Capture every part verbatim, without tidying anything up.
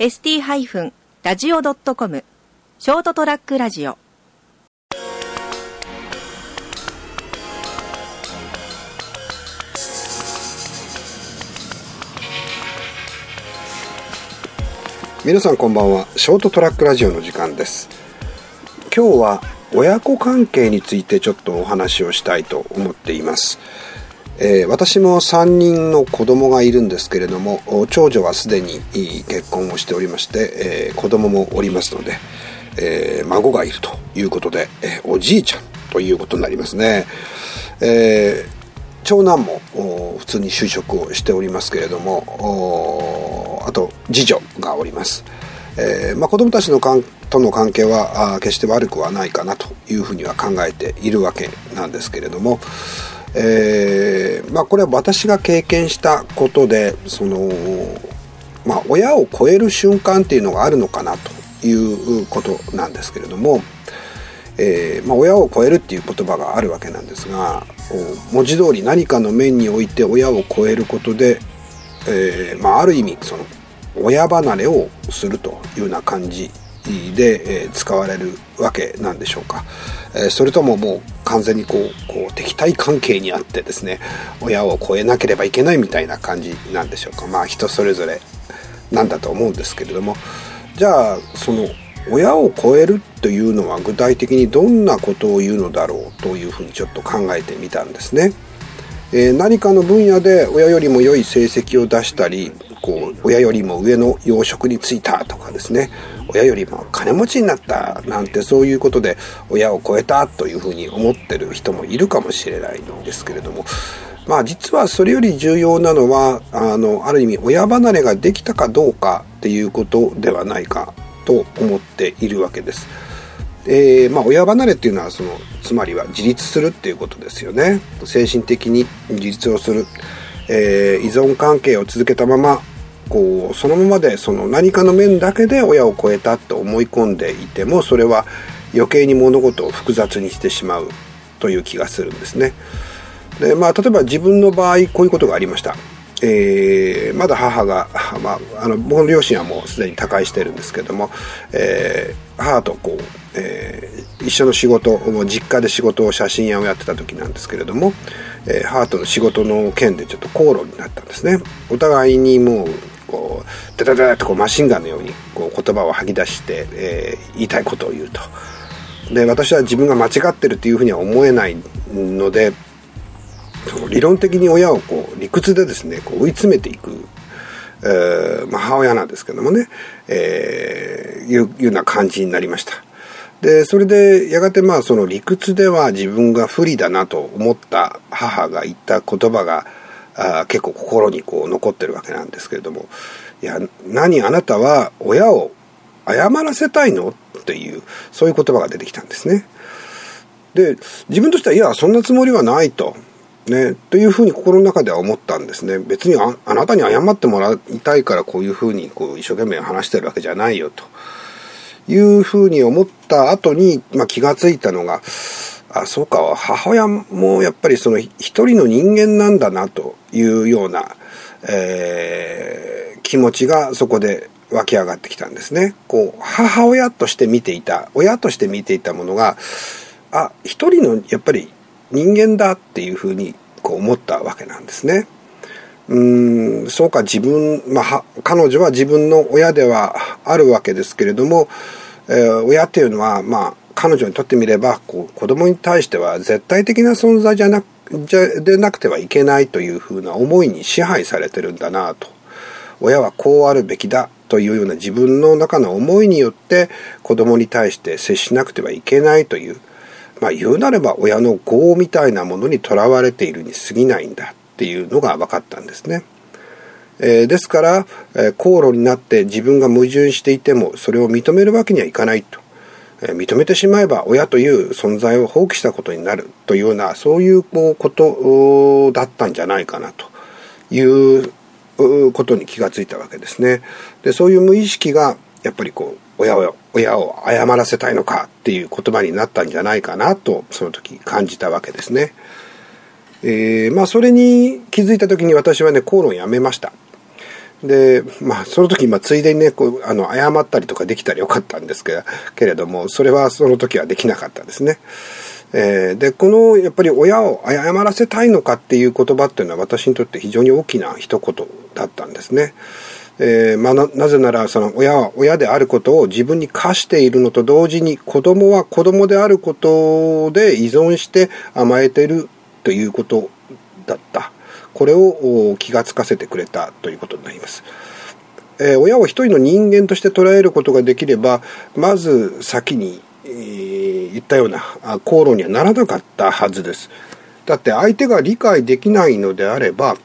エスティー ラジオ ドット コム ショートトラックラジオ。皆さんこんばんは。ショートトラックラジオの時間です。今日は親子関係についてちょっとお話をしたいと思っています。えー、私もさんにんの子供がいるんですけれども、長女はすでに結婚をしておりまして、えー、子供もおりますので、えー、孫がいるということで、えー、おじいちゃんということになりますね。えー、長男も普通に就職をしておりますけれども、あと次女がおります。えーまあ、子供たちの関との関係は決して悪くはないかなというふうには考えているわけなんですけれども、えーまあ、これは私が経験したことで、その、まあ、親を超える瞬間っていうのがあるのかなということなんですけれども、えーまあ、親を超えるっていう言葉があるわけなんですが、文字通り何かの面において親を超えることで、えーまあ、ある意味その親離れをするというような感じで、えー、使われるわけなんでしょうか。えー、それとももう完全にこう、こう敵対関係にあってですね、親を超えなければいけないみたいな感じなんでしょうか。まあ人それぞれなんだと思うんですけれども、じゃあその親を超えるというのは具体的にどんなことを言うのだろうというふうにちょっと考えてみたんですね。えー、何かの分野で親よりも良い成績を出したり、こう親よりも上の要職に就いたとかですね、親よりも金持ちになったなんて、そういうことで親を超えたというふうに思ってる人もいるかもしれないんですけれども、まあ実はそれより重要なのは、あの、ある意味親離れができたかどうかっていうことではないかと思っているわけです。えーまあ、親離れっていうのはそのつまりは自立するっていうことですよね。精神的に自立をする、えー、依存関係を続けたままこうそのままでその何かの面だけで親を超えたと思い込んでいても、それは余計に物事を複雑にしてしまうという気がするんですね。で、まあ、例えば自分の場合こういうことがありました。えー、まだ母が、まあ、あの僕の両親はもうすでに他界してるんですけども、えー、母とこう、えー、一緒の仕事、実家で仕事を写真屋をやってた時なんですけれども、えー、母との仕事の件でちょっと口論になったんですね。お互いにもうこうダダダダとこうマシンガンのようにこう言葉を吐き出して、えー、言いたいことを言うと。で、私は自分が間違ってるというふうには思えないので、理論的に親をこう理屈でですねこう追い詰めていく、えーまあ、母親なんですけどもね、えー、いうような感じになりました。で、それでやがてまあその理屈では自分が不利だなと思った母が言った言葉があ結構心にこう残ってるわけなんですけれども、いや何あなたは親を謝らせたいのというそういう言葉が出てきたんですね。で、自分としてはいやそんなつもりはないとね、というふうに心の中では思ったんですね。別に あ, あなたに謝ってもらいたいからこういうふうにこう一生懸命話してるわけじゃないよというふうに思った後に、まあ、気がついたのが、あそうか母親もやっぱりその一人の人間なんだなというような、えー、気持ちがそこで湧き上がってきたんですね。こう母親として見ていた親として見ていたものが、あ一人のやっぱり人間だっていうふうにこう思ったわけなんですね。うーん、そうか自分、まあ、彼女は自分の親ではあるわけですけれども、えー、親っていうのは、まあ、彼女にとってみればこう子供に対しては絶対的な存在じゃなじゃでなくてはいけないというふうな思いに支配されてるんだなと、親はこうあるべきだというような自分の中の思いによって子供に対して接しなくてはいけないという、まあ、言うなれば親の業みたいなものにとらわれているに過ぎないんだっていうのが分かったんですね。えー、ですから、えー、口論になって自分が矛盾していてもそれを認めるわけにはいかないと、えー、認めてしまえば親という存在を放棄したことになるというような、そういうことだったんじゃないかなということに気がついたわけですね。で、そういう無意識がやっぱりこう親を、親を謝らせたいのかっていう言葉になったんじゃないかなと、その時感じたわけですね。えー、まあそれに気づいた時に私はね、口論やめました。で、まあ、その時、まあ、ついでにね、こう、あの、謝ったりとかできたらよかったんですけど、けれども、それはその時はできなかったですね。えー、で、この、やっぱり親を謝らせたいのかっていう言葉っていうのは、私にとって非常に大きな一言だったんですね。えーまあ、な, なぜならその親は親であることを自分に課しているのと同時に、子供は子供であることで依存して甘えているということだった。これを気がつかせてくれたということになります。えー、親を一人の人間として捉えることができれば、まず先に言ったような口論にはならなかったはずです。だって相手が理解できないのであれば、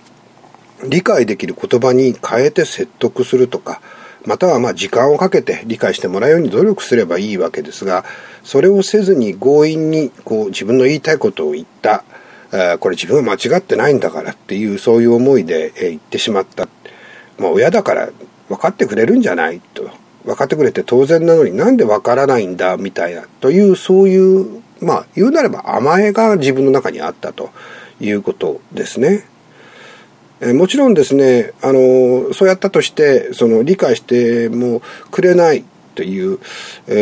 理解できる言葉に変えて説得するとか、またはまあ時間をかけて理解してもらうように努力すればいいわけですが、それをせずに強引にこう自分の言いたいことを言った、これ自分は間違ってないんだからっていう、そういう思いで言ってしまった。まあ、親だから分かってくれるんじゃないと。分かってくれて当然なのに、なんで分からないんだみたいな、というそういう、まあ言うなれば甘えが自分の中にあったということですね。もちろんですね、あのそうやったとしてその理解してもくれないという、え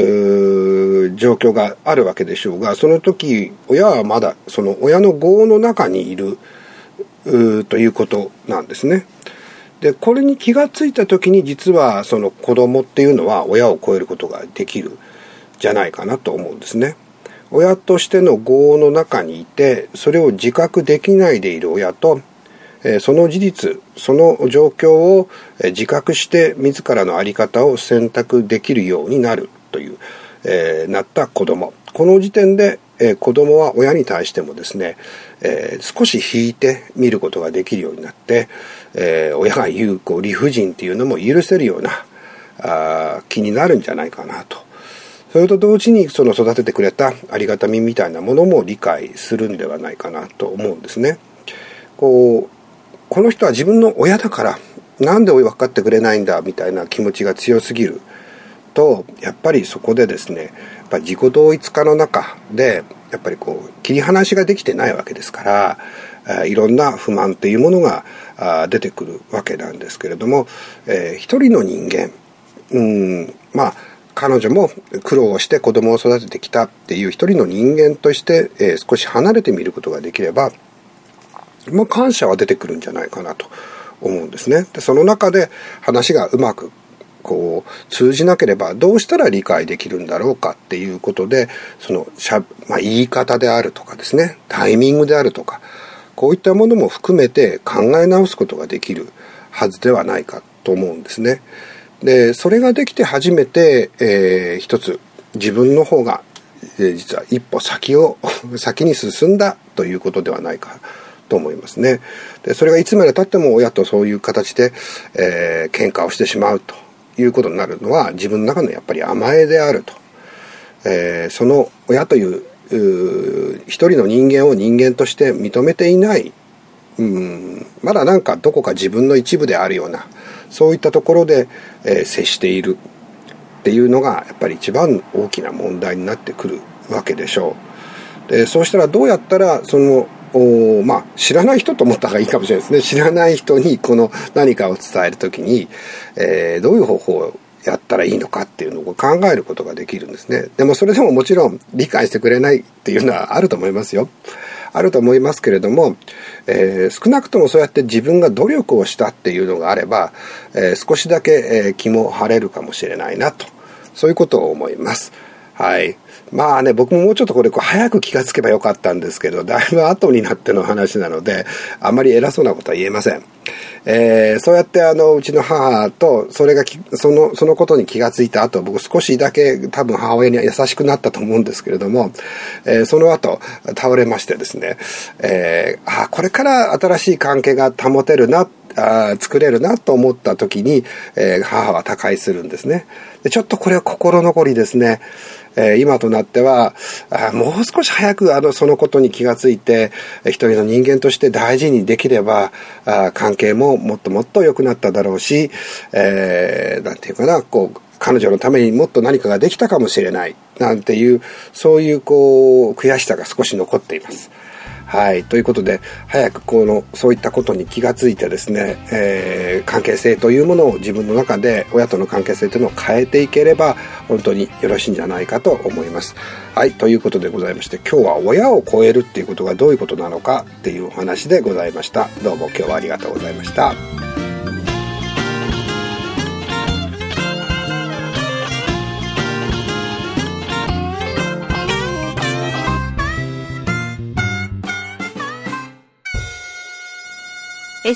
ー、状況があるわけでしょうが、その時親はまだその親の業の中にいるということなんですね。で、これに気がついた時に、実はその子供っていうのは親を超えることができるじゃないかなと思うんですね。親としての業の中にいて、それを自覚できないでいる親と、その事実、その状況を自覚して自らの在り方を選択できるようになるという、えー、なった子供。この時点で、えー、子供は親に対してもですね、えー、少し引いて見ることができるようになって、えー、親が言う、こう理不尽っていうのも許せるようなあ気になるんじゃないかなと。それと同時に、その育ててくれたありがたみみたいなものも理解するんではないかなと思うんですね。こうこの人は自分の親だからなんで分かってくれないんだみたいな気持ちが強すぎると、やっぱりそこでですね、やっぱ自己同一化の中でやっぱりこう切り離しができてないわけですから、いろんな不満というものが出てくるわけなんですけれども、えー、一人の人間、うん、まあ彼女も苦労をして子供を育ててきたっていう一人の人間として、えー、少し離れてみることができれば、まあ、感謝は出てくるんじゃないかなと思うんですね。で、その中で話がうまくこう通じなければ、どうしたら理解できるんだろうかっていうことで、そのしゃ、まあ、言い方であるとかですね、タイミングであるとか、こういったものも含めて考え直すことができるはずではないかと思うんですね。で、それができて初めて、えー、一つ自分の方が、えー、実は一歩先を先に進んだということではないかと思いますね。で、それがいつまでたっても親とそういう形で、えー、喧嘩をしてしまうということになるのは、自分の中のやっぱり甘えであると、えー、その親という、うー、一人の人間を人間として認めていない、うん、まだなんかどこか自分の一部であるような、そういったところで、えー、接しているっていうのがやっぱり一番大きな問題になってくるわけでしょう。で、そうしたらどうやったらそのおまあ、知らない人と思った方がいいかもしれないですね。知らない人にこの何かを伝えるときに、えー、どういう方法をやったらいいのかっていうのを考えることができるんですね。でもそれでももちろん理解してくれないっていうのはあると思いますよ。あると思いますけれども、えー、少なくともそうやって自分が努力をしたっていうのがあれば、えー、少しだけ、えー、気も晴れるかもしれないなと、そういうことを思います。はい。まあね、僕ももうちょっとこれこう早く気がつけばよかったんですけど、だいぶ後になっての話なので、あまり偉そうなことは言えません。えー、そうやってあのうちの母とそれがそのそのことに気がついた後、僕少しだけ多分母親に優しくなったと思うんですけれども、えー、その後倒れましてですね、えー、あこれから新しい関係が保てるな、あ作れるなと思った時に、えー、母は他界するんですね。で、ちょっとこれは心残りですね。えー、今となってはあもう少し早くあのそのことに気がついて、一人の人間として大事にできれば、あ関係ももっともっと良くなっただろうし、えー、なんていうかな、こう彼女のためにもっと何かができたかもしれないなんていう、そういうこう悔しさが少し残っています。はい。ということで、早くこの、そういったことに気がついてですね、えー、関係性というものを自分の中で、親との関係性というのを変えていければ、本当によろしいんじゃないかと思います。はい。ということでございまして、今日は親を超えるっていうことがどういうことなのかっていうお話でございました。どうも今日はありがとうございました。エ